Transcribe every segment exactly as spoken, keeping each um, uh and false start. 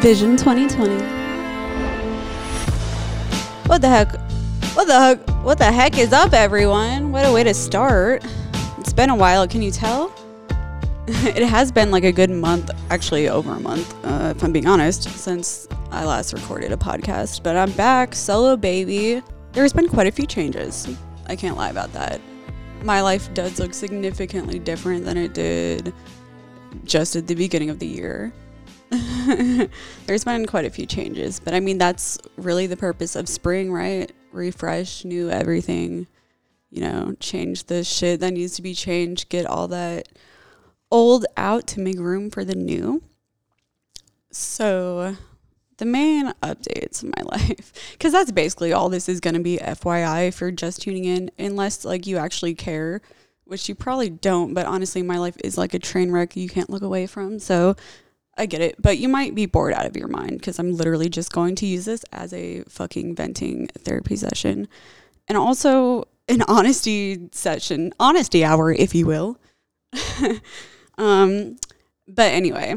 Vision twenty twenty. What the heck? What the heck? What the heck is up, everyone? What a way to start. It's been a while, can you tell? It has been like a good month, actually over a month, uh, if I'm being honest, since I last recorded a podcast. But I'm back, solo baby. There's been quite a few changes. I can't lie about that. My life does look significantly different than it did just at the beginning of the year. There's been quite a few changes, but I mean, that's really the purpose of spring, right? Refresh, new everything, you know, change the shit that needs to be changed, get all that old out to make room for the new. So the main updates in my life, because that's basically all this is going to be, F Y I, if you're just tuning in, unless like you actually care, which you probably don't. But honestly, my life is like a train wreck you can't look away from, so I get it, but you might be bored out of your mind because I'm literally just going to use this as a fucking venting therapy session, and also an honesty session, honesty hour, if you will. um, but anyway,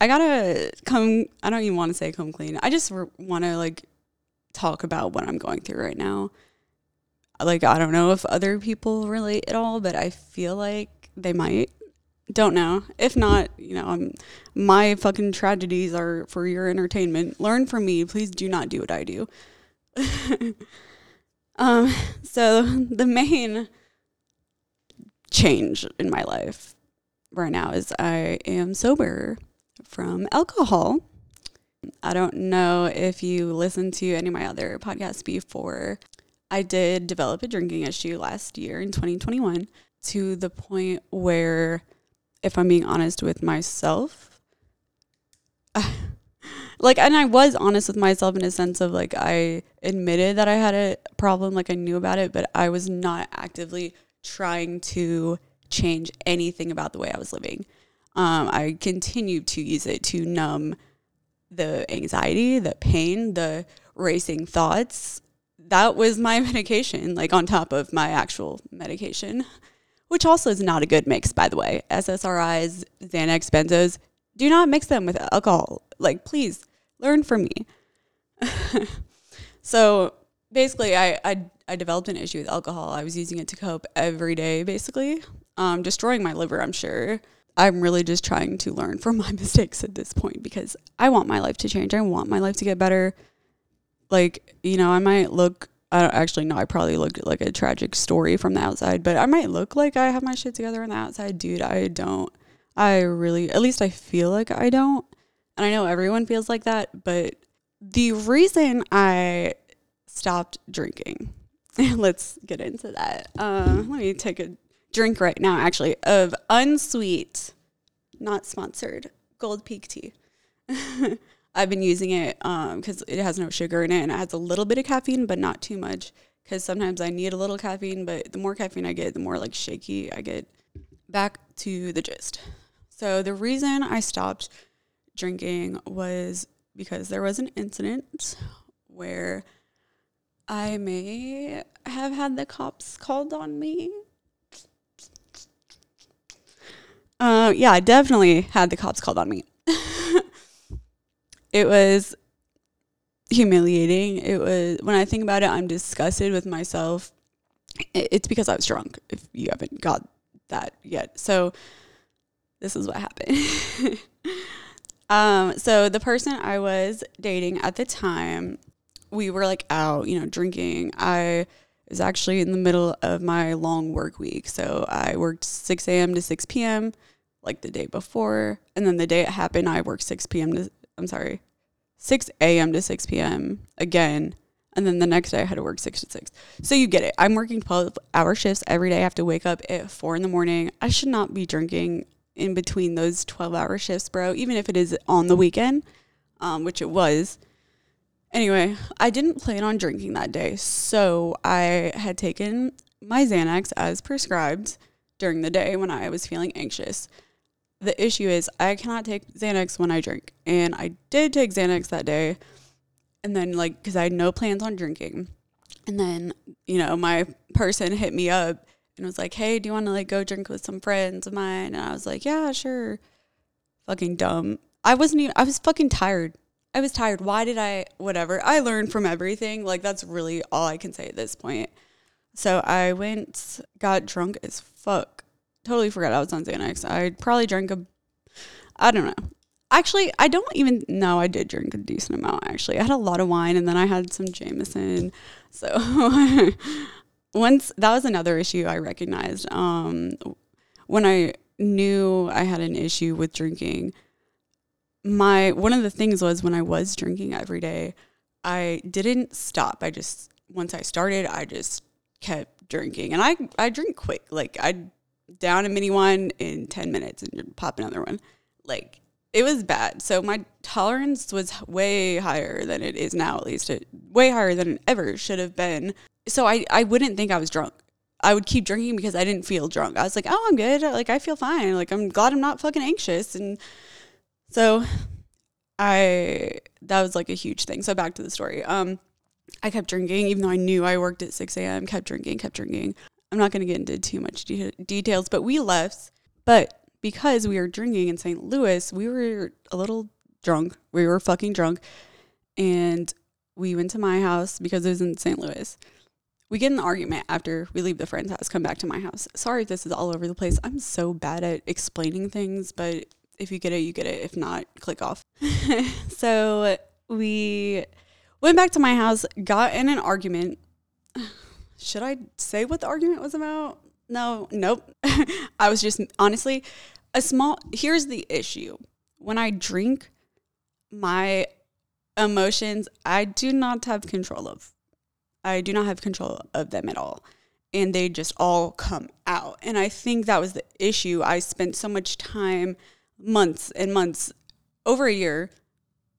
I gotta come, I don't even want to say come clean. I just re- want to like talk about what I'm going through right now. Like, I don't know if other people relate at all, but I feel like they might. Don't know. If not, you know, I'm, my fucking tragedies are for your entertainment. Learn from me. Please do not do what I do. um, so the main change in my life right now is I am sober from alcohol. I don't know if you listened to any of my other podcasts before. I did develop a drinking issue last year in twenty twenty-one, to the point where, if I'm being honest with myself, uh, like, and I was honest with myself in a sense of like, I admitted that I had a problem, like I knew about it, but I was not actively trying to change anything about the way I was living. Um, I continued to use it to numb the anxiety, the pain, the racing thoughts. That was my medication, like on top of my actual medication, which also is not a good mix, by the way. S S R Is, Xanax, benzos, do not mix them with alcohol. Like, please, learn from me. So basically, I, I I developed an issue with alcohol. I was using it to cope every day, basically. Um, destroying my liver, I'm sure. I'm really just trying to learn from my mistakes at this point, because I want my life to change. I want my life to get better. Like, you know, I might look... I don't actually know. I probably looked like a tragic story from the outside, but I might look like I have my shit together on the outside. Dude, I don't. I really, at least I feel like I don't. And I know everyone feels like that, but the reason I stopped drinking, let's get into that. Uh, let me take a drink right now, actually, of Unsweet, not sponsored, Gold Peak tea. I've been using it because um, it has no sugar in it, and it has a little bit of caffeine, but not too much, because sometimes I need a little caffeine, but the more caffeine I get, the more like shaky I get. Back to the gist. So the reason I stopped drinking was because there was an incident where I may have had the cops called on me. Uh, yeah, I definitely had the cops called on me. It was humiliating. It was, when I think about it, I'm disgusted with myself. It's because I was drunk, if you haven't got that yet. So this is what happened. um, so the person I was dating at the time, we were like out, you know, drinking. I was actually in the middle of my long work week. So I worked six a.m. to six p.m. like the day before. And then the day it happened, I worked six p.m. to I'm sorry, six a.m. to six p.m. again. And then the next day I had to work six to six. So you get it. I'm working twelve-hour shifts every day. I have to wake up at four in the morning. I should not be drinking in between those twelve-hour shifts, bro, even if it is on the weekend, um, which it was. Anyway, I didn't plan on drinking that day. So I had taken my Xanax as prescribed during the day when I was feeling anxious. The issue is I cannot take Xanax when I drink, and I did take Xanax that day, and then, like, because I had no plans on drinking, and then, you know, my person hit me up and was like, hey, do you want to, like, go drink with some friends of mine? And I was like, yeah, sure. Fucking dumb. I wasn't even, I was fucking tired. I was tired. Why did I, whatever. I learned from everything. Like, that's really all I can say at this point. So I went, got drunk as fuck. Totally forgot I was on Xanax. I probably drank a, I don't know. Actually, I don't even, no, I did drink a decent amount, actually. I had a lot of wine, and then I had some Jameson. So once, that was another issue I recognized. Um, when I knew I had an issue with drinking, my one of the things was when I was drinking every day, I didn't stop. I just, once I started, I just kept drinking. And I, I drink quick. Like, I'd down a mini one in ten minutes and pop another one. Like, it was bad. So my tolerance was way higher than it is now, at least. It, way higher than it ever should have been. So I, I wouldn't think I was drunk. I would keep drinking because I didn't feel drunk. I was like, oh, I'm good. Like, I feel fine. Like, I'm glad I'm not fucking anxious. And so I, that was like a huge thing. So back to the story. Um, I kept drinking, even though I knew I worked at six a.m., kept drinking, kept drinking. I'm not going to get into too much de- details, but we left. But because we were drinking in Saint Louis, we were a little drunk. We were fucking drunk. And we went to my house because it was in Saint Louis. We get in an argument after we leave the friend's house, come back to my house. Sorry if this is all over the place. I'm so bad at explaining things, but if you get it, you get it. If not, click off. So we went back to my house, got in an argument. Should I say what the argument was about? No, nope. I was just, honestly, a small, here's the issue. When I drink, my emotions, I do not have control of. I do not have control of them at all. And they just all come out. And I think that was the issue. I spent so much time, months and months, over a year,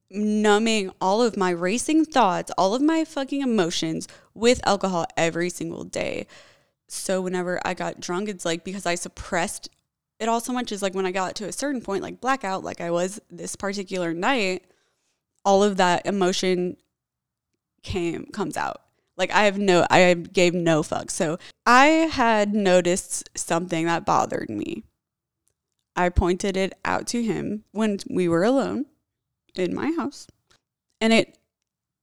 numbing all of my racing thoughts, all of my fucking emotions with alcohol every single day. So whenever I got drunk, it's like because I suppressed it all so much, is like when I got to a certain point, like blackout, like I was this particular night, all of that emotion came comes out. Like I have no, I gave no fucks. So I had noticed something that bothered me. I pointed it out to him when we were alone in my house, and it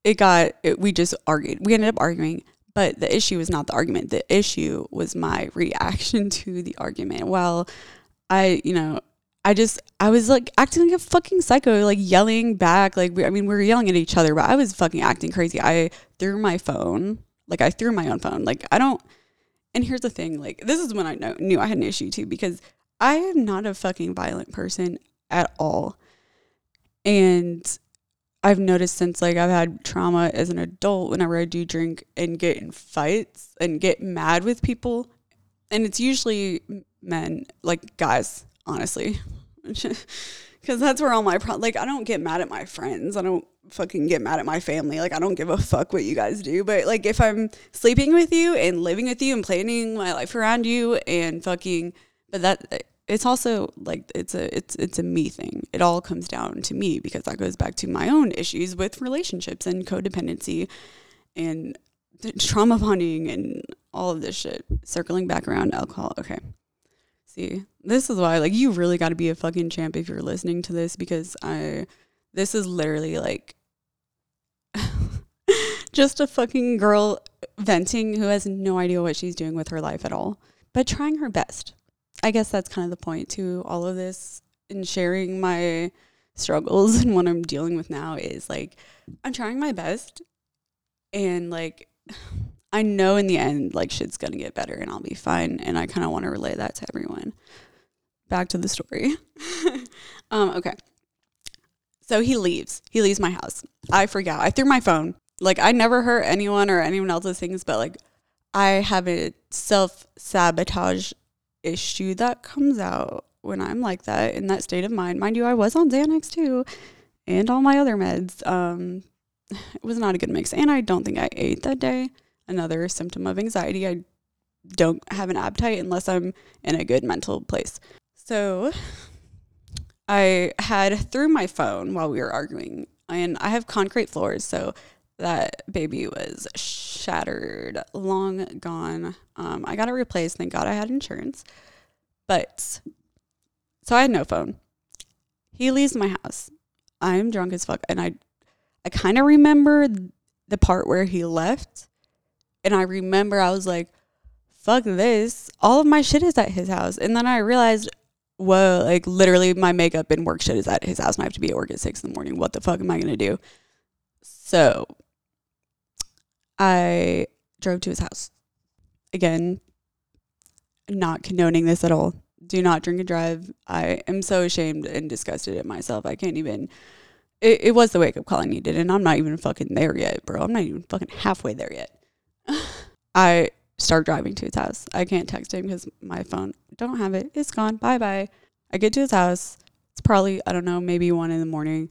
it got it, we just argued. We ended up arguing. But the issue was not the argument. The issue was my reaction to the argument. Well, I, you know, I just, I was like acting like a fucking psycho, like yelling back. Like, we, I mean, we were yelling at each other, but I was fucking acting crazy. I threw my phone. Like, I threw my own phone. Like, I don't, and here's the thing. Like, this is when I know, knew I had an issue too, because I am not a fucking violent person at all. And I've noticed since, like, I've had trauma as an adult, whenever I do drink and get in fights and get mad with people, and it's usually men, like guys, honestly, because that's where all my pro- like, I don't get mad at my friends. I don't fucking get mad at my family. Like, I don't give a fuck what you guys do. But, like, if I'm sleeping with you and living with you and planning my life around you and fucking, but that, it's also like it's a it's it's a me thing. It all comes down to me, because that goes back to my own issues with relationships and codependency and trauma bonding and all of this shit. Circling back around alcohol. Okay. See, this is why, like, you really got to be a fucking champ if you're listening to this, because I this is literally like just a fucking girl venting who has no idea what she's doing with her life at all, but trying her best. I guess that's kind of the point to all of this, and sharing my struggles and what I'm dealing with now is, like, I'm trying my best, and, like, I know in the end, like, shit's going to get better and I'll be fine. And I kind of want to relay that to everyone. Back to the story. um, okay. So he leaves. He leaves my house. I freak out. I threw my phone. Like, I never hurt anyone or anyone else's things, but, like, I have a self-sabotage issue that comes out when I'm like that, in that state of mind. Mind you, I was on Xanax too, and all my other meds. Um, it was not a good mix, and I don't think I ate that day. Another symptom of anxiety. I don't have an appetite unless I'm in a good mental place. So I had threw my phone while we were arguing, and I have concrete floors, so that baby was shattered, long gone. Um, I got it replaced. Thank God I had insurance. But, so I had no phone. He leaves my house. I'm drunk as fuck. And I I kind of remember the part where he left, and I remember I was like, fuck this, all of my shit is at his house. And then I realized, whoa, like literally my makeup and work shit is at his house, and I have to be at work at six in the morning. What the fuck am I going to do? So I drove to his house. Again, not condoning this at all. Do not drink and drive. I am so ashamed and disgusted at myself. I can't even... It, it was the wake-up call I needed, and I'm not even fucking there yet, bro. I'm not even fucking halfway there yet. I start driving to his house. I can't text him because my phone, don't have it. It's gone. Bye-bye. I get to his house. It's probably, I don't know, maybe one in the morning.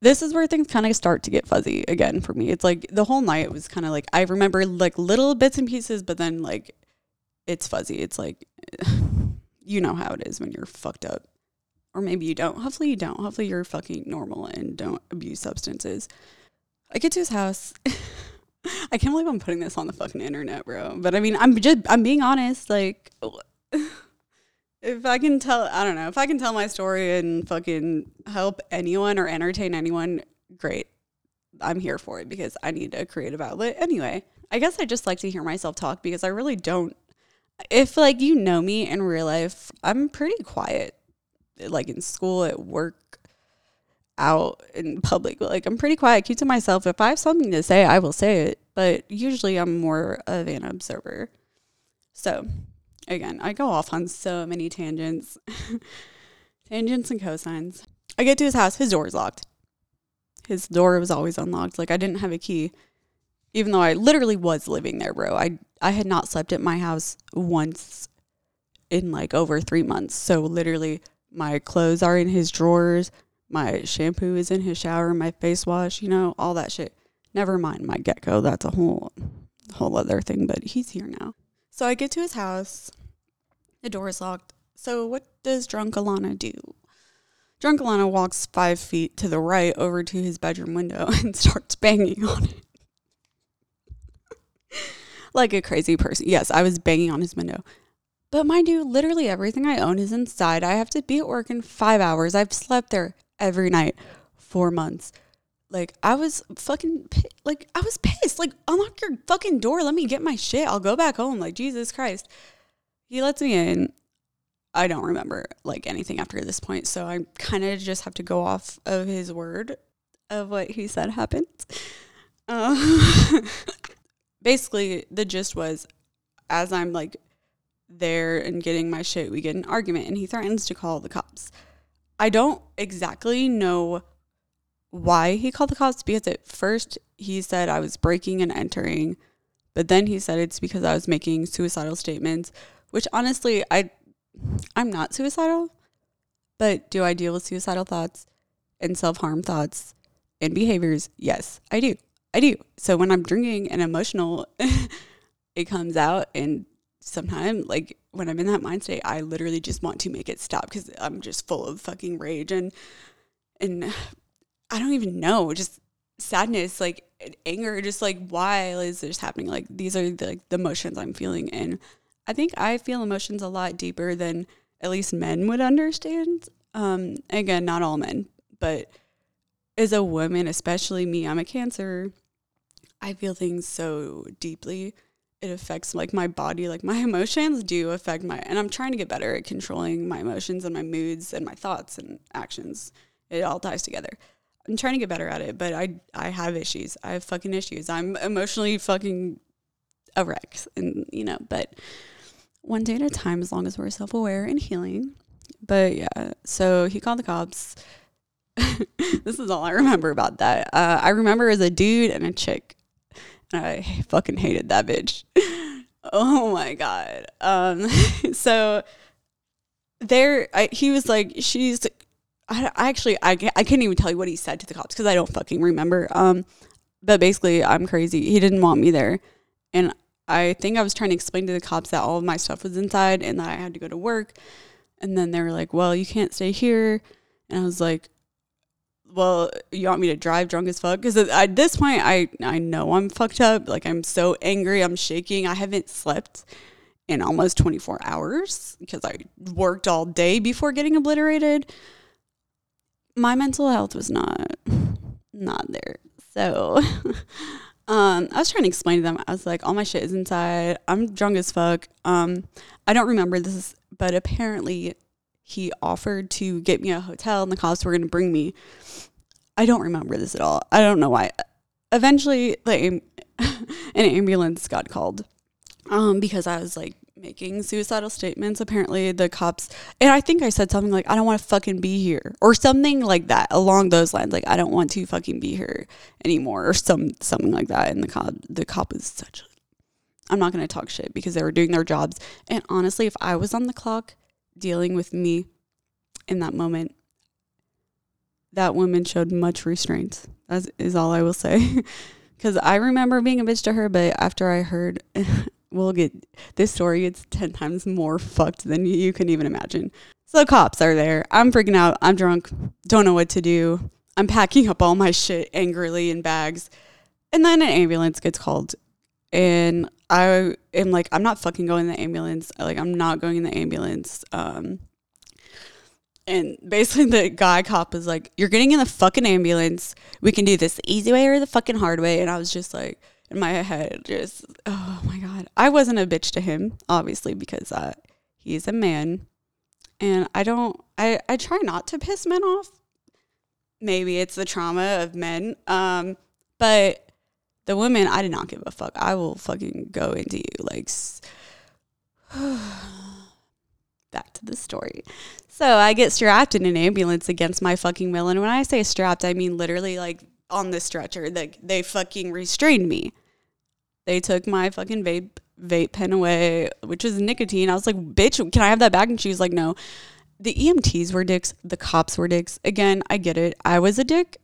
This is where things kind of start to get fuzzy again for me. It's like the whole night was kind of like, I remember like little bits and pieces, but then like it's fuzzy. It's like... You know how it is when you're fucked up. Or maybe you don't. Hopefully you don't. Hopefully you're fucking normal and don't abuse substances. I get to his house. I can't believe I'm putting this on the fucking internet, bro. But I mean, I'm just, I'm being honest. Like, if I can tell, I don't know. If I can tell my story and fucking help anyone or entertain anyone, great. I'm here for it because I need a creative outlet. Anyway, I guess I just like to hear myself talk because I really don't. If, like, you know me in real life, I'm pretty quiet, like, in school, at work, out in public. Like, I'm pretty quiet. I keep to myself. If I have something to say, I will say it. But usually I'm more of an observer. So, again, I go off on so many tangents. Tangents and cosines. I get to his house. His door is locked. His door was always unlocked. Like, I didn't have a key. Even though I literally was living there, bro. I I had not slept at my house once in like over three months. So literally my clothes are in his drawers. My shampoo is in his shower. My face wash, you know, all that shit. Never mind my gecko. That's a whole, whole other thing. But he's here now. So I get to his house. The door is locked. So what does drunk Alana do? Drunk Alana walks five feet to the right over to his bedroom window and starts banging on it. Like a crazy person. Yes, I was banging on his window. But mind you, literally everything I own is inside. I have to be at work in five hours. I've slept there every night for months. Like, I was fucking, like, I was pissed. Like, unlock your fucking door. Let me get my shit. I'll go back home. Like, Jesus Christ. He lets me in. I don't remember, like, anything after this point. So I kind of just have to go off of his word of what he said happened. Um... Basically, the gist was, as I'm, like, there and getting my shit, we get an argument, and he threatens to call the cops. I don't exactly know why he called the cops, because at first he said I was breaking and entering, but then he said it's because I was making suicidal statements, which, honestly, I, I'm not suicidal, but do I deal with suicidal thoughts and self-harm thoughts and behaviors? Yes, I do. I do. So when I'm drinking and emotional, it comes out, and sometimes, like, when I'm in that mind state, I literally just want to make it stop because I'm just full of fucking rage and, and I don't even know, just sadness, like, anger, just, like, why is this happening? Like, these are, the, like, the emotions I'm feeling, and I think I feel emotions a lot deeper than at least men would understand. Um, again, not all men, but... As a woman, especially me, I'm a Cancer. I feel things so deeply. It affects, like, my body. Like, my emotions do affect my... And I'm trying to get better at controlling my emotions and my moods and my thoughts and actions. It all ties together. I'm trying to get better at it, but I, I have issues. I have fucking issues. I'm emotionally fucking a wreck. And, you know, but one day at a time, as long as we're self-aware and healing. But, yeah. So, he called the cops... This is all I remember about that. Uh, I remember as a dude and a chick. And I fucking hated that bitch. Oh my God. Um, so there, I, he was like, she's, I, I actually, I, I couldn't even tell you what he said to the cops because I don't fucking remember. Um, but basically, I'm crazy. He didn't want me there. And I think I was trying to explain to the cops that all of my stuff was inside and that I had to go to work. And then they were like, well, you can't stay here. And I was like, well, you want me to drive drunk as fuck? Because at this point, I, I know I'm fucked up. Like, I'm so angry. I'm shaking. I haven't slept in almost twenty-four hours because I worked all day before getting obliterated. My mental health was not, not there. So um, I was trying to explain to them. I was like, all my shit is inside. I'm drunk as fuck. Um, I don't remember this, but apparently he offered to get me a hotel and the cops were going to bring me. I don't remember this at all. I don't know why. Eventually, like, an ambulance got called um, because I was, like, making suicidal statements. Apparently, the cops, and I think I said something like, I don't want to fucking be here, or something like that, along those lines, like, I don't want to fucking be here anymore, or some something like that. And the cop, the cop was such, I'm not going to talk shit, because they were doing their jobs. And honestly, if I was on the clock dealing with me in that moment, that woman showed much restraint. That is all I will say. Because I remember being a bitch to her, but after I heard, we'll get, this story gets ten times more fucked than you, you can even imagine. So the cops are there. I'm freaking out. I'm drunk. Don't know what to do. I'm packing up all my shit angrily in bags. And then an ambulance gets called. And I am like, I'm not fucking going in the ambulance. Like, I'm not going in the ambulance. Um... And basically the guy cop was like, you're getting in the fucking ambulance. We can do this the easy way or the fucking hard way. And I was just like, in my head, just, oh my God. I wasn't a bitch to him, obviously, because uh, he's a man. And I don't, I, I try not to piss men off. Maybe it's the trauma of men. Um, but the women, I did not give a fuck. I will fucking go into you. Like, back to the story. So I get strapped in an ambulance against my fucking will. And when I say strapped, I mean literally like on the stretcher. Like they fucking restrained me. They took my fucking vape vape pen away, which was nicotine. I was like, bitch, can I have that back? And she was like, no. The E M Ts were dicks. The cops were dicks. Again, I get it. I was a dick.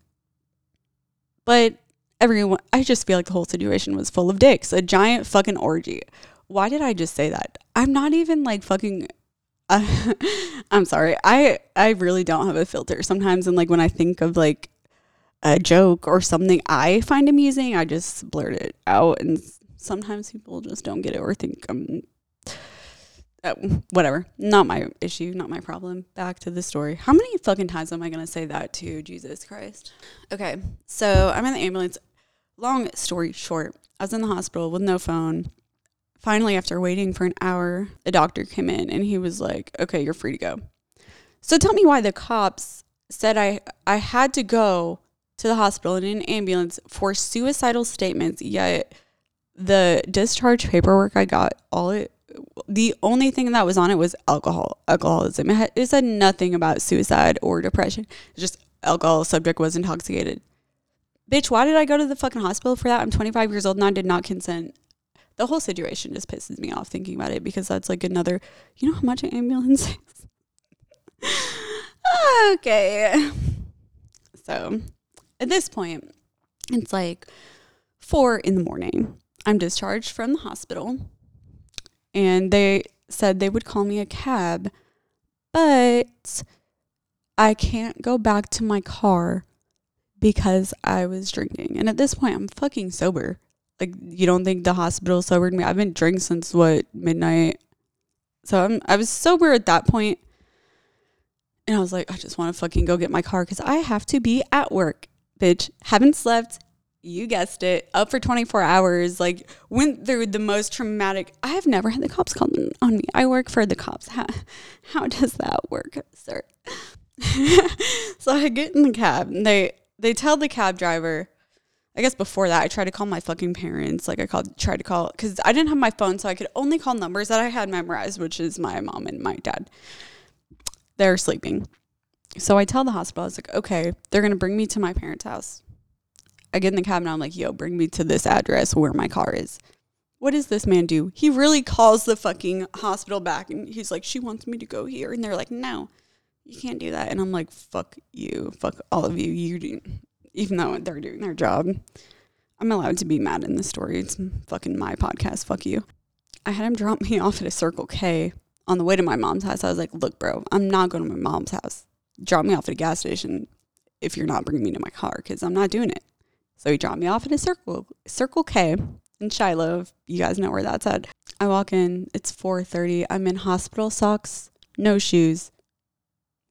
But everyone, I just feel like the whole situation was full of dicks. A giant fucking orgy. Why did I just say that? I'm not even like fucking... Uh, I'm sorry. I, I really don't have a filter sometimes. And like when I think of like a joke or something I find amusing, I just blurt it out. And sometimes people just don't get it or think I'm, oh, whatever. Not my issue. Not my problem. Back to the story. How many fucking times am I going to say that to Jesus Christ? Okay. So I'm in the ambulance. Long story short, I was in the hospital with no phone. Finally, after waiting for an hour, the doctor came in and he was like, okay, you're free to go. So tell me why the cops said I, I had to go to the hospital in an ambulance for suicidal statements, yet the discharge paperwork I got, all it, the only thing that was on it was alcohol, alcoholism. It, had, it said nothing about suicide or depression. It was just alcohol, subject was intoxicated. Bitch, why did I go to the fucking hospital for that? I'm twenty-five years old and I did not consent. The whole situation just pisses me off thinking about it, because that's like another, you know how much an ambulance is? Okay. So at this point, it's like four in the morning. I'm discharged from the hospital and they said they would call me a cab, but I can't go back to my car because I was drinking. And at this point, I'm fucking sober. Like, you don't think the hospital sobered me? I've been drinking since, what, midnight? So I'm, I was sober at that point. And I was like, I just want to fucking go get my car because I have to be at work, bitch. Haven't slept. You guessed it. Up for twenty-four hours. Like, went through the most traumatic. I have never had the cops call on me. I work for the cops. How, how does that work, sir? So I get in the cab. And they, they tell the cab driver... I guess before that, I tried to call my fucking parents. Like, I called, tried to call, because I didn't have my phone, so I could only call numbers that I had memorized, which is my mom and my dad. They're sleeping. So I tell the hospital, I was like, okay, they're going to bring me to my parents' house. I get in the cab, and I'm like, yo, bring me to this address where my car is. What does this man do? He really calls the fucking hospital back, and he's like, she wants me to go here. And they're like, no, you can't do that. And I'm like, fuck you. Fuck all of you. You do. Even though they're doing their job. I'm allowed to be mad in this story. It's fucking my podcast. Fuck you. I had him drop me off at a Circle K on the way to my mom's house. I was like, look, bro, I'm not going to my mom's house. Drop me off at a gas station if you're not bringing me to my car, because I'm not doing it. So he dropped me off at a Circle Circle K in Shiloh. If you guys know where that's at. I walk in. It's four thirty. I'm in hospital socks, no shoes,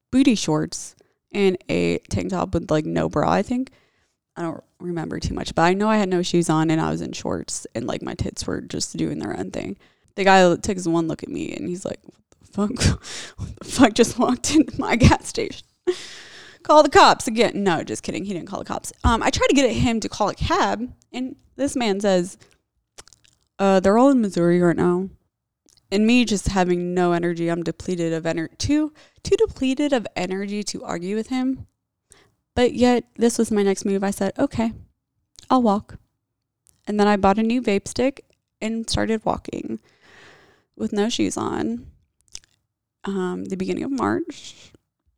booty shorts, and a tank top with, like, no bra, I think. I don't remember too much, but I know I had no shoes on and I was in shorts and like my tits were just doing their own thing. The guy took his one look at me and he's like, what the fuck? What the fuck just walked into my gas station? Call the cops again. No, just kidding. He didn't call the cops. Um, I tried to get at him to call a cab, and this man says, uh, they're all in Missouri right now. And me just having no energy, I'm depleted of energy, too, too depleted of energy to argue with him. But yet, this was my next move. I said, okay, I'll walk. And then I bought a new vape stick and started walking with no shoes on. Um, the beginning of March.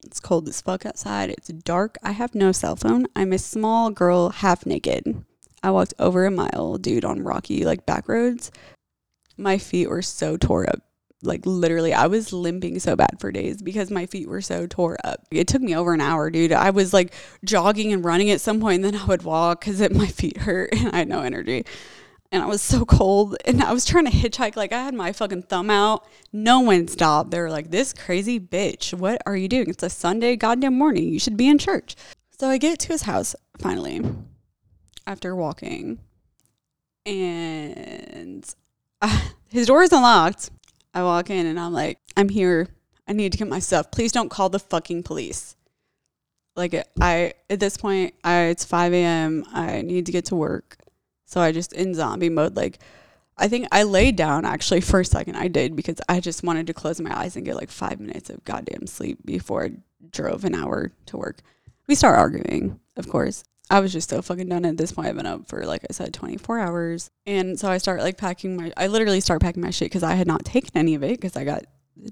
It's cold as fuck outside. It's dark. I have no cell phone. I'm a small girl, half naked. I walked over a mile, dude, on rocky, like, back roads. My feet were so tore up. Like, literally, I was limping so bad for days because my feet were so tore up. It took me over an hour, dude. I was, like, jogging and running at some point, and then I would walk because my feet hurt and I had no energy. And I was so cold, and I was trying to hitchhike. Like, I had my fucking thumb out. No one stopped. They were like, this crazy bitch, what are you doing? It's a Sunday goddamn morning. You should be in church. So I get to his house, finally, after walking. And I, his door is unlocked. I walk in, and I'm like, I'm here. I need to get my stuff. Please don't call the fucking police. Like, I at this point, I, it's five a.m. I need to get to work. So I just, in zombie mode, like, I think I laid down, actually, for a second. I did, because I just wanted to close my eyes and get, like, five minutes of goddamn sleep before I drove an hour to work. We start arguing, of course. I was just so fucking done at this point. I've been up for, like I said, twenty-four hours. And so I start, like, packing my, I literally start packing my shit, because I had not taken any of it, because I got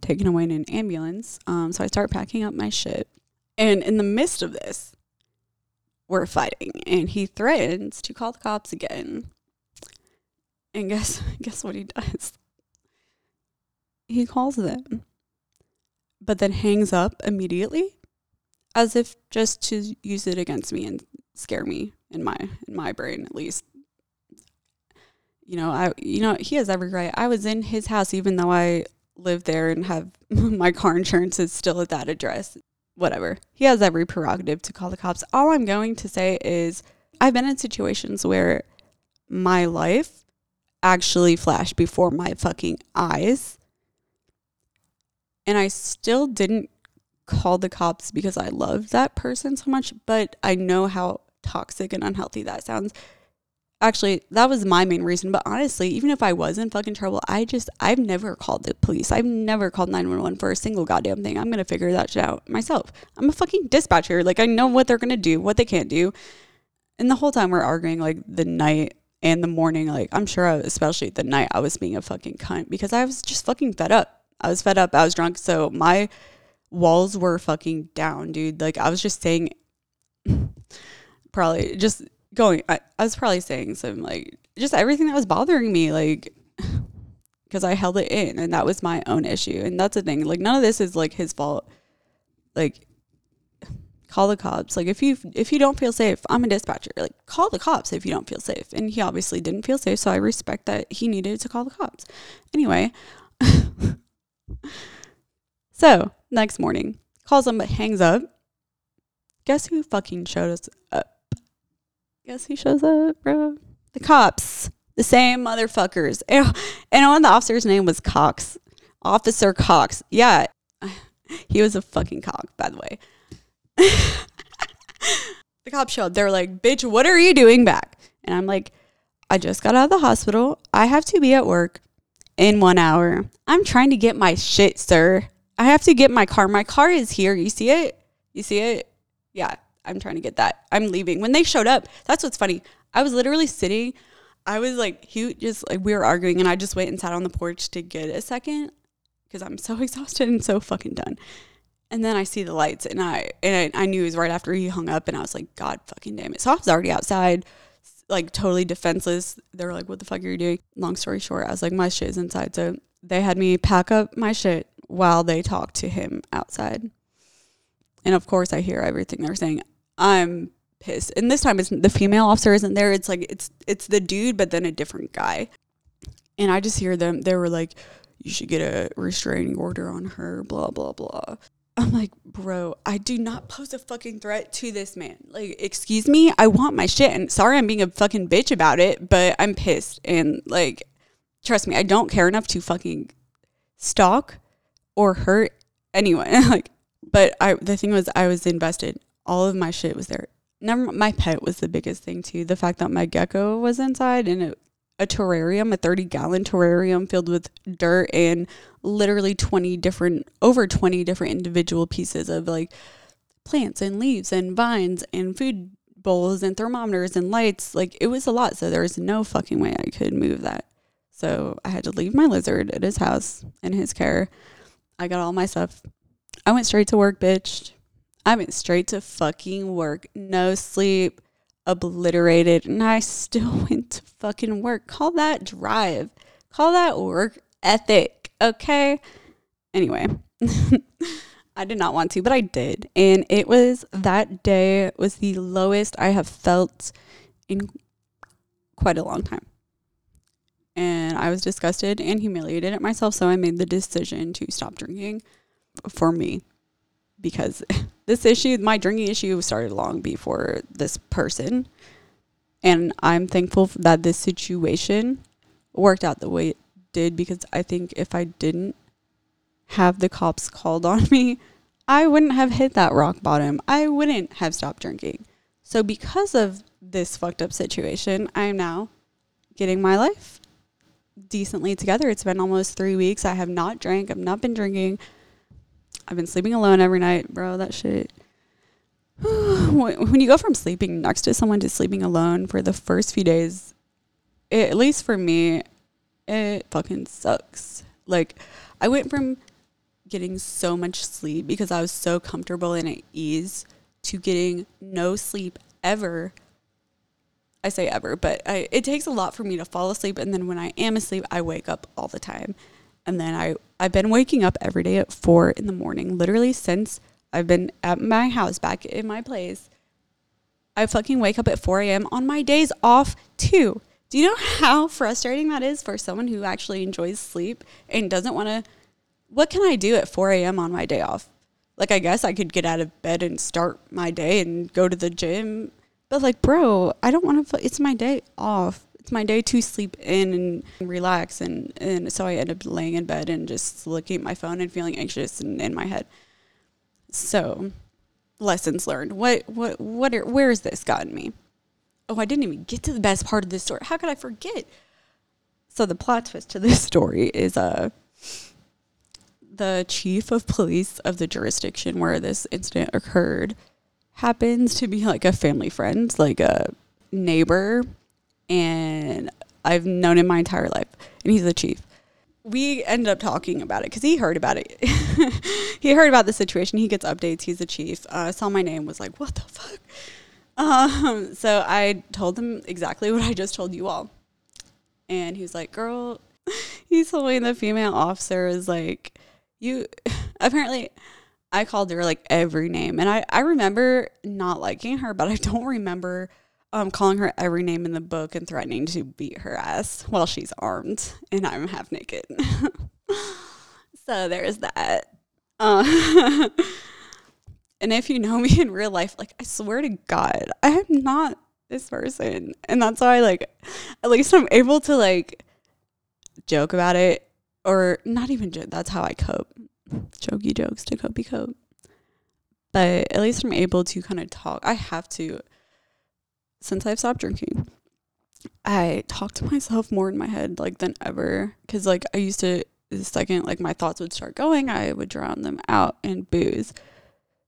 taken away in an ambulance. Um, so I start packing up my shit. And in the midst of this, we're fighting, and he threatens to call the cops again. And guess guess what he does? He calls them, but then hangs up immediately, as if just to use it against me and scare me, in my in my brain, at least. You know, I you know, he has every right. I was in his house, even though I live there and have my car insurance is still at that address. Whatever. He has every prerogative to call the cops. All I'm going to say is I've been in situations where my life actually flashed before my fucking eyes, and I still didn't call the cops because I loved that person so much, but I know how toxic and unhealthy that sounds. Actually, that was my main reason, but honestly, even if I was in fucking trouble, I just, I've never called the police. I've never called nine one one for a single goddamn thing. I'm going to figure that shit out myself. I'm a fucking dispatcher. Like, I know what they're going to do, what they can't do. And the whole time we're arguing, like, the night and the morning, like, I'm sure, I, especially the night, I was being a fucking cunt because I was just fucking fed up. I was fed up. I was drunk. So my walls were fucking down, dude. Like, I was just saying, probably just... going I, I was probably saying some, like, just everything that was bothering me, like, because I held it in, and that was my own issue. And that's the thing, like, none of this is, like, his fault. Like, call the cops. Like, if you if you don't feel safe, I'm a dispatcher, like, call the cops if you don't feel safe. And he obviously didn't feel safe, so I respect that he needed to call the cops anyway. So next morning, calls him but hangs up. Guess who fucking showed us up? Guess he shows up, bro. The cops. The same motherfuckers. And, and one of the officers' name was Cox. Officer Cox. Yeah. He was a fucking cock, by the way. The cops show up. They're like, bitch, what are you doing back? And I'm like, I just got out of the hospital. I have to be at work in one hour. I'm trying to get my shit, sir. I have to get my car. My car is here. You see it? You see it? Yeah. I'm trying to get that. I'm leaving. When they showed up, that's what's funny. I was literally sitting. I was like, he just, like, we were arguing, and I just went and sat on the porch to get a second because I'm so exhausted and so fucking done. And then I see the lights, and I and I, I knew it was right after he hung up, and I was like, God fucking damn it. So I was already outside, like, totally defenseless. They were like, what the fuck are you doing? Long story short, I was like, my shit is inside. So they had me pack up my shit while they talked to him outside. And, of course, I hear everything they're saying. I'm pissed. And this time it's the female officer isn't there. It's like it's it's the dude, but then a different guy. And I just hear them. They were like, you should get a restraining order on her, blah, blah, blah. I'm like, bro, I do not pose a fucking threat to this man. Like, excuse me, I want my shit. And sorry I'm being a fucking bitch about it, but I'm pissed. And, like, trust me, I don't care enough to fucking stalk or hurt anyone. Like, but I, the thing was, I was invested. All of my shit was there. Never, my pet was the biggest thing, too. The fact that my gecko was inside and it a terrarium, a thirty gallon terrarium filled with dirt and literally twenty different over twenty different individual pieces of like plants and leaves and vines and food bowls and thermometers and lights. Like, it was a lot, so there was no fucking way I could move that. So I had to leave my lizard at his house in his care. I got all my stuff. I went straight to work, bitch. I went straight to fucking work. No sleep. Obliterated. And I still went to fucking work. Call that drive. Call that work ethic. Okay. Anyway, I did not want to, but I did. And it was, that day was the lowest I have felt in quite a long time. And I was disgusted and humiliated at myself. So I made the decision to stop drinking for me. Because this issue, my drinking issue, started long before this person. And I'm thankful that this situation worked out the way it did, because I think if I didn't have the cops called on me, I wouldn't have hit that rock bottom. I wouldn't have stopped drinking. So because of this fucked up situation, I am now getting my life decently together. It's been almost three weeks. I have not drank. I've not been drinking. I've been sleeping alone every night, bro. That shit. When you go from sleeping next to someone to sleeping alone for the first few days, it, at least for me, it fucking sucks. Like, I went from getting so much sleep because I was so comfortable and at ease to getting no sleep ever. I say ever, but I, it takes a lot for me to fall asleep. And then when I am asleep, I wake up all the time. And then I, I've been waking up every day at four in the morning, literally since I've been at my house, back in my place. I fucking wake up at four a.m. on my days off, too. Do you know how frustrating that is for someone who actually enjoys sleep and doesn't want to? What can I do at four a.m. on my day off? Like, I guess I could get out of bed and start my day and go to the gym. But, like, bro, I don't want to. It's my day off. It's my day to sleep in and relax, and, and so I end up laying in bed and just looking at my phone and feeling anxious and in my head. So, lessons learned. What what what? Are, where has this gotten me? Oh, I didn't even get to the best part of this story. How could I forget? So the plot twist to this story is uh, the chief of police of the jurisdiction where this incident occurred happens to be like a family friend, like a neighbor. And I've known him my entire life, and he's the chief. We ended up talking about it because he heard about it. He heard about the situation. He gets updates. He's the chief. Uh, saw my name, was like, what the fuck? Um, so I told him exactly what I just told you all. And he was like, girl, he told me the female officer is like, you, apparently I called her like every name. And I, I remember not liking her, but I don't remember Um, calling her every name in the book and threatening to beat her ass while she's armed and I'm half naked. So there's that. Uh, and if you know me in real life, like, I swear to God, I am not this person. And that's why, like, at least I'm able to, like, joke about it, or not even joke. That's how I cope. Jokey jokes to copey cope. But at least I'm able to kind of talk. I have to. Since I've stopped drinking, I talk to myself more in my head, like, than ever. Because, like, I used to, the second, like, my thoughts would start going, I would drown them out in booze.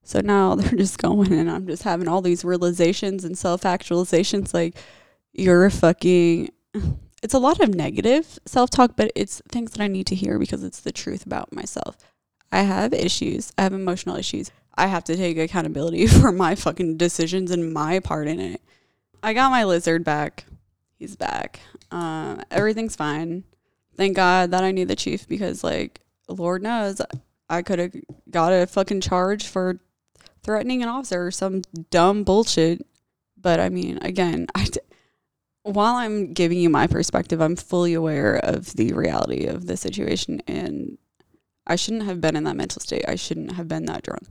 So now they're just going, and I'm just having all these realizations and self-actualizations, like, you're a fucking, it's a lot of negative self-talk, but it's things that I need to hear because it's the truth about myself. I have issues. I have emotional issues. I have to take accountability for my fucking decisions and my part in it. I got my lizard back. He's back. Uh, everything's fine. Thank God that I knew the chief, because, like, Lord knows I could have got a fucking charge for threatening an officer or some dumb bullshit. But, I mean, again, I d- while I'm giving you my perspective, I'm fully aware of the reality of the situation. And I shouldn't have been in that mental state. I shouldn't have been that drunk.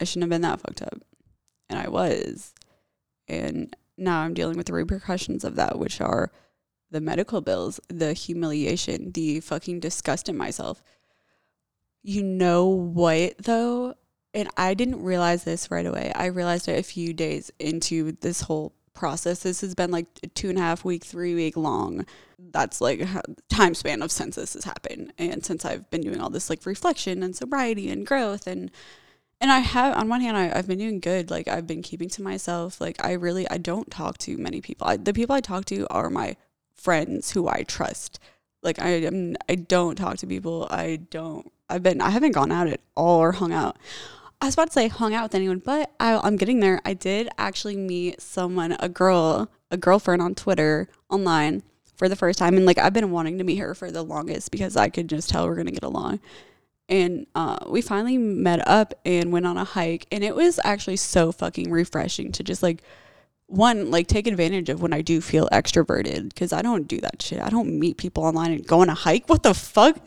I shouldn't have been that fucked up. And I was. And now I'm dealing with the repercussions of that, which are the medical bills, the humiliation, the fucking disgust in myself. You know what, though? And I didn't realize this right away. I realized it a few days into this whole process. This has been like two and a half week, three week long. That's like a time span of since this has happened. And since I've been doing all this like reflection and sobriety and growth and And I have, on one hand, I, I've been doing good. Like, I've been keeping to myself. Like, I really, I don't talk to many people. I, the people I talk to are my friends who I trust. Like, I am, I don't talk to people. I don't, I've been, I haven't gone out at all or hung out. I was about to say hung out with anyone, but I, I'm getting there. I did actually meet someone, a girl, a girlfriend on Twitter, online, for the first time. And, like, I've been wanting to meet her for the longest because I could just tell we're going to get along. And uh, we finally met up and went on a hike. And it was actually so fucking refreshing to just, like, one, like, take advantage of when I do feel extroverted. Because I don't do that shit. I don't meet people online and go on a hike. What the fuck?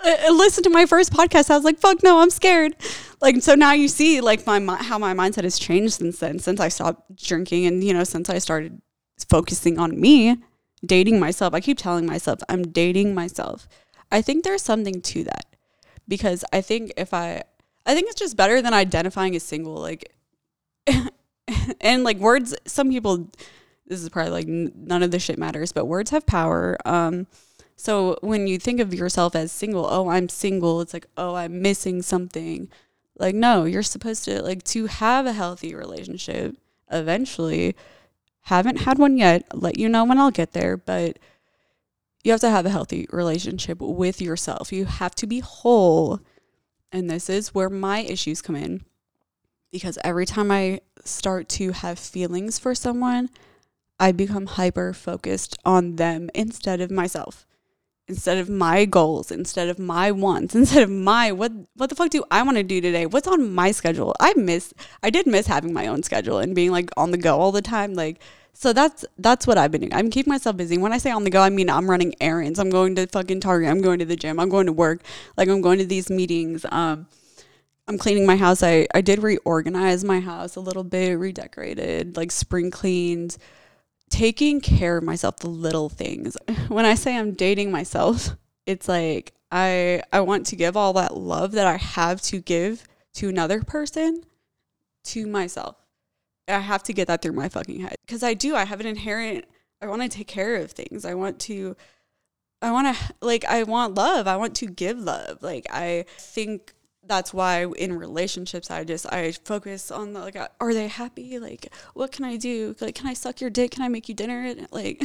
I, I listened to my first podcast. I was like, fuck no, I'm scared. Like, so now you see, like, my how my mindset has changed since then. Since I stopped drinking and, you know, since I started focusing on me, dating myself. I keep telling myself, I'm dating myself. I think there's something to that. Because I think if I, I think it's just better than identifying as single, like, and like words, some people, this is probably like n- none of this shit matters, but words have power. Um, so when you think of yourself as single, oh, I'm single, it's like, oh, I'm missing something. Like, no, you're supposed to, like, to have a healthy relationship eventually. Haven't had one yet, let you know when I'll get there, but you have to have a healthy relationship with yourself. You have to be whole. And this is where my issues come in. Because every time I start to have feelings for someone, I become hyper-focused on them instead of myself. Instead of my goals. Instead of my wants. Instead of my, what what the fuck do I want to do today? What's on my schedule? I miss, I did miss having my own schedule and being, like, on the go all the time. Like, So that's that's what I've been doing. I'm keeping myself busy. When I say on the go, I mean I'm running errands. I'm going to fucking Target. I'm going to the gym. I'm going to work. Like, I'm going to these meetings. Um, I'm cleaning my house. I, I did reorganize my house a little bit, redecorated, like spring cleaned. Taking care of myself, the little things. When I say I'm dating myself, it's like I I want to give all that love that I have to give to another person to myself. I have to get that through my fucking head. Because I do. I have an inherent, I want to take care of things. I want to, I want to, like, I want love. I want to give love. Like, I think that's why in relationships, I just, I focus on, the, like, are they happy? Like, what can I do? Like, can I suck your dick? Can I make you dinner? Like,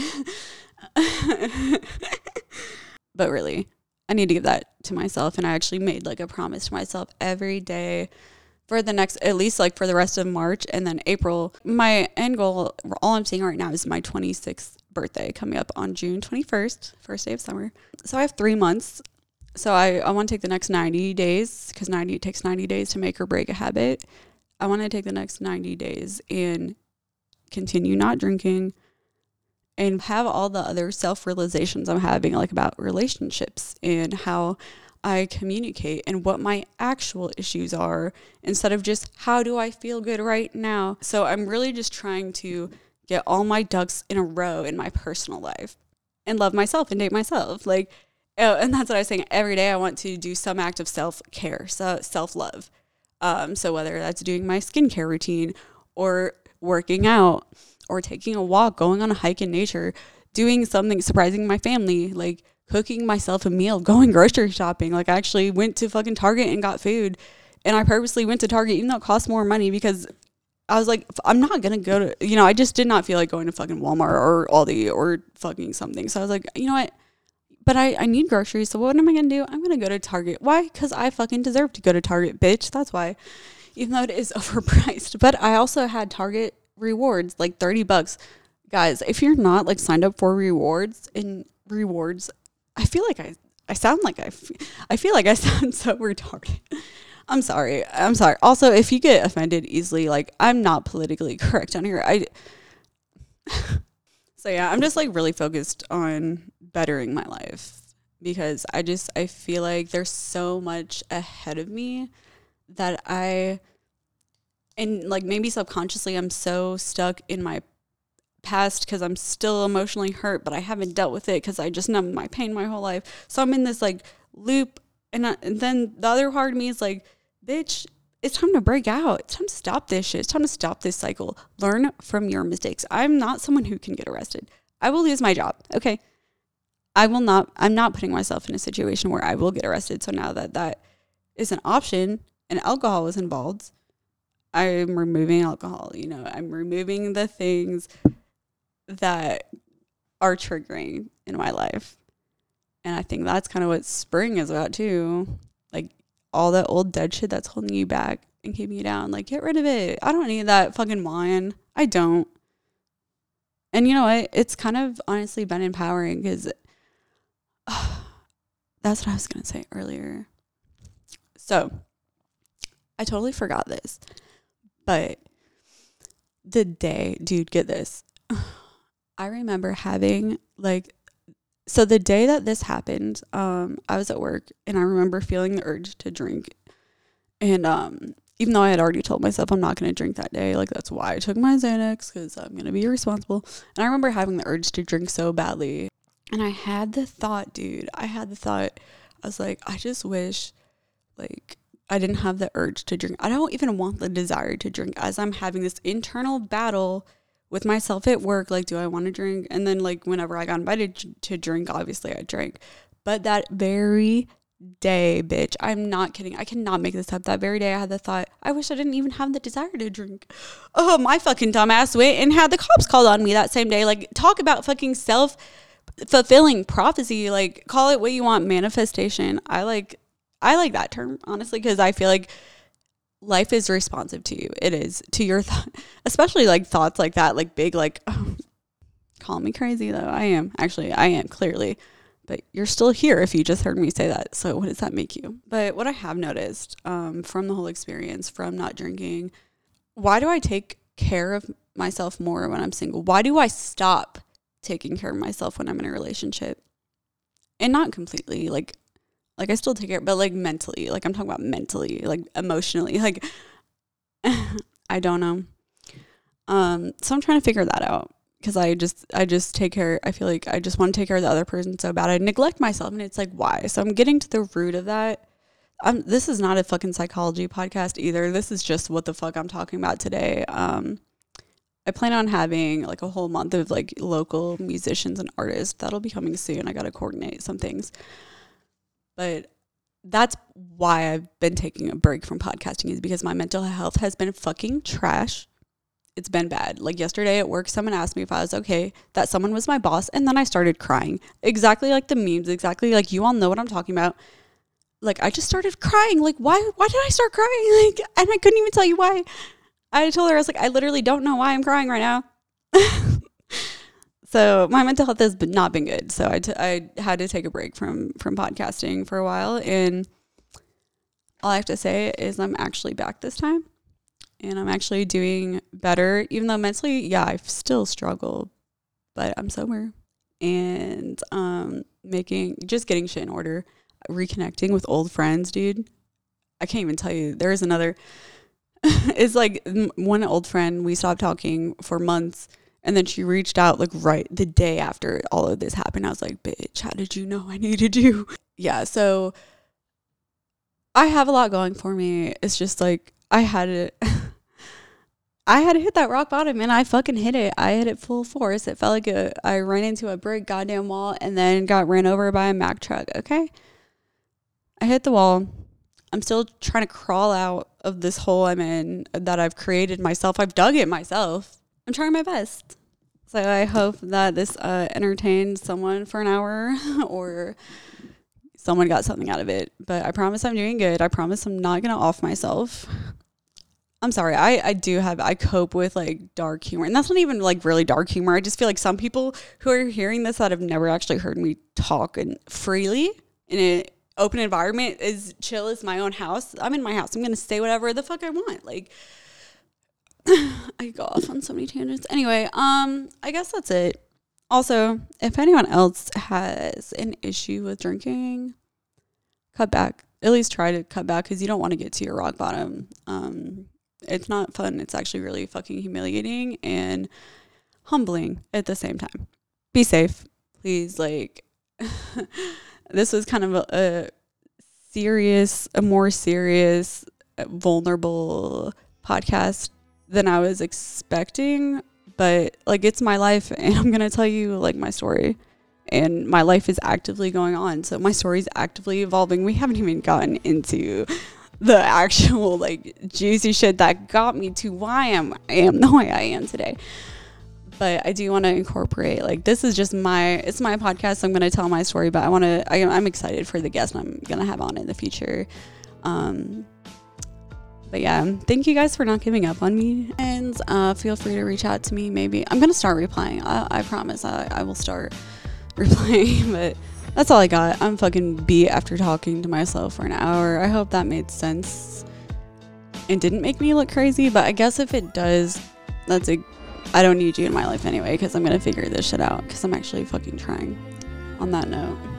but really, I need to give that to myself. And I actually made, like, a promise to myself every day. For the next, at least like for the rest of March and then April, my end goal, all I'm seeing right now is my twenty-sixth birthday coming up on June twenty-first, first day of summer. So I have three months. So I, I want to take the next ninety days because ninety it takes ninety days to make or break a habit. I want to take the next ninety days and continue not drinking and have all the other self-realizations I'm having, like about relationships and how I communicate and what my actual issues are instead of just how do I feel good right now. So I'm really just trying to get all my ducks in a row in my personal life and love myself and date myself. Like, oh, and that's what I was saying. Every day I want to do some act of self-care, so self-love. Um, so whether that's doing my skincare routine or working out or taking a walk, going on a hike in nature, doing something, surprising my family, like cooking myself a meal, going grocery shopping. Like, I actually went to fucking Target and got food. And I purposely went to Target, even though it cost more money, because I was like, I'm not going to go to, you know, I just did not feel like going to fucking Walmart or Aldi or fucking something. So I was like, you know what? But I, I need groceries. So what am I going to do? I'm going to go to Target. Why? Because I fucking deserve to go to Target, bitch. That's why. Even though it is overpriced. But I also had Target rewards, like thirty bucks. Guys, if you're not like signed up for rewards and rewards, I feel like I, I sound like I, f- I feel like I sound so retarded. I'm sorry. I'm sorry. Also, if you get offended easily, like, I'm not politically correct on here. I, so yeah, I'm just like really focused on bettering my life because I just, I feel like there's so much ahead of me that I, and like maybe subconsciously I'm so stuck in my past because I'm still emotionally hurt, but I haven't dealt with it because I just numbed my pain my whole life. So I'm in this like loop. And, I, and then the other part of me is like, bitch, it's time to break out. It's time to stop this shit. It's time to stop this cycle. Learn from your mistakes. I'm not someone who can get arrested. I will lose my job. Okay. I will not, I'm not putting myself in a situation where I will get arrested. So now that that is an option and alcohol is involved, I'm removing alcohol. You know, I'm removing the things that are triggering in my life. And I think that's kind of what spring is about too. Like all that old dead shit that's holding you back and keeping you down. Like get rid of it. I don't need that fucking wine. I don't. And you know what? It's kind of honestly been empowering because uh, that's what I was going to say earlier. So I totally forgot this, but the day, dude, get this. I remember having like, so the day that this happened, um, I was at work and I remember feeling the urge to drink. And um, even though I had already told myself I'm not going to drink that day, like that's why I took my Xanax, because I'm going to be irresponsible. And I remember having the urge to drink so badly. And I had the thought, dude, I had the thought, I was like, I just wish like I didn't have the urge to drink. I don't even want the desire to drink as I'm having this internal battle with myself at work, like, do I want to drink? And then, like, whenever I got invited to drink, obviously I drank. But that very day, bitch, I'm not kidding. I cannot make this up. That very day I had the thought, I wish I didn't even have the desire to drink. Oh, my fucking dumbass went and had the cops called on me that same day. Like, talk about fucking self-fulfilling prophecy. Like, call it what you want, manifestation. I like, I like that term, honestly, because I feel like life is responsive to you. It is to your thought, especially like thoughts like that, like big, like, oh, call me crazy though. I am actually, I am clearly, but you're still here if you just heard me say that. So what does that make you? But what I have noticed um, from the whole experience, from not drinking, why do I take care of myself more when I'm single? Why do I stop taking care of myself when I'm in a relationship? And not completely, like, Like, I still take care, but, like, mentally. Like, I'm talking about mentally, like, emotionally. Like, I don't know. Um, so I'm trying to figure that out because I just, I just take care. I feel like I just want to take care of the other person so bad. I neglect myself, and it's like, why? So I'm getting to the root of that. Um, this is not a fucking psychology podcast either. This is just what the fuck I'm talking about today. Um, I plan on having, like, a whole month of, like, local musicians and artists. That'll be coming soon. I got to coordinate some things. But that's why I've been taking a break from podcasting, is because my mental health has been fucking trash. It's been bad. Like yesterday at work, someone asked me if I was okay, that someone was my boss. And then I started crying. Exactly like the memes. Exactly like you all know what I'm talking about. Like I just started crying. Like why, why did I start crying? Like, and I couldn't even tell you why. I told her, I was like, I literally don't know why I'm crying right now. So my mental health has not been good. So I, t- I had to take a break from, from podcasting for a while. And all I have to say is I'm actually back this time. And I'm actually doing better. Even though mentally, yeah, I still struggle. But I'm sober. And um, making just getting shit in order. Reconnecting with old friends, dude. I can't even tell you. There is another. It's like one old friend, we stopped talking for months. And then she reached out like right the day after all of this happened. I was like, bitch, how did you know I needed you? Yeah, so I have a lot going for me. It's just like I had to, I had to hit that rock bottom, and I fucking hit it. I hit it full force. It felt like a, I ran into a brick goddamn wall and then got ran over by a Mack truck, okay? I hit the wall. I'm still trying to crawl out of this hole I'm in that I've created myself. I've dug it myself. I'm trying my best. So I hope that this uh, entertained someone for an hour or someone got something out of it. But I promise I'm doing good. I promise I'm not going to off myself. I'm sorry. I, I do have, I cope with like dark humor. And that's not even like really dark humor. I just feel like some people who are hearing this that have never actually heard me talk and freely in an open environment, as chill as my own house. I'm in my house. I'm going to say whatever the fuck I want. Like, I go off on so many tangents. Anyway, um, I guess that's it. Also, if anyone else has an issue with drinking, cut back. At least try to cut back, because you don't want to get to your rock bottom. Um, it's not fun. It's actually really fucking humiliating and humbling at the same time. Be safe, please. Like, this was kind of a, a serious, a more serious, vulnerable podcast than I was expecting. But, like, it's my life, and I'm going to tell you, like, my story. And my life is actively going on. So my story is actively evolving. We haven't even gotten into the actual, like, juicy shit that got me to why I'm, I am the way I am today. But I do want to incorporate, like, this is just my, it's my podcast. So I'm going to tell my story. But I want to, I'm excited for the guest I'm going to have on in the future. Um But yeah, thank you guys for not giving up on me. And uh, feel free to reach out to me. Maybe I'm going to start replying. I, I promise I, I will start replying. But that's all I got. I'm fucking beat after talking to myself for an hour. I hope that made sense and didn't make me look crazy. But I guess if it does, that's a, I don't need you in my life anyway, because I'm going to figure this shit out, because I'm actually fucking trying. On that note.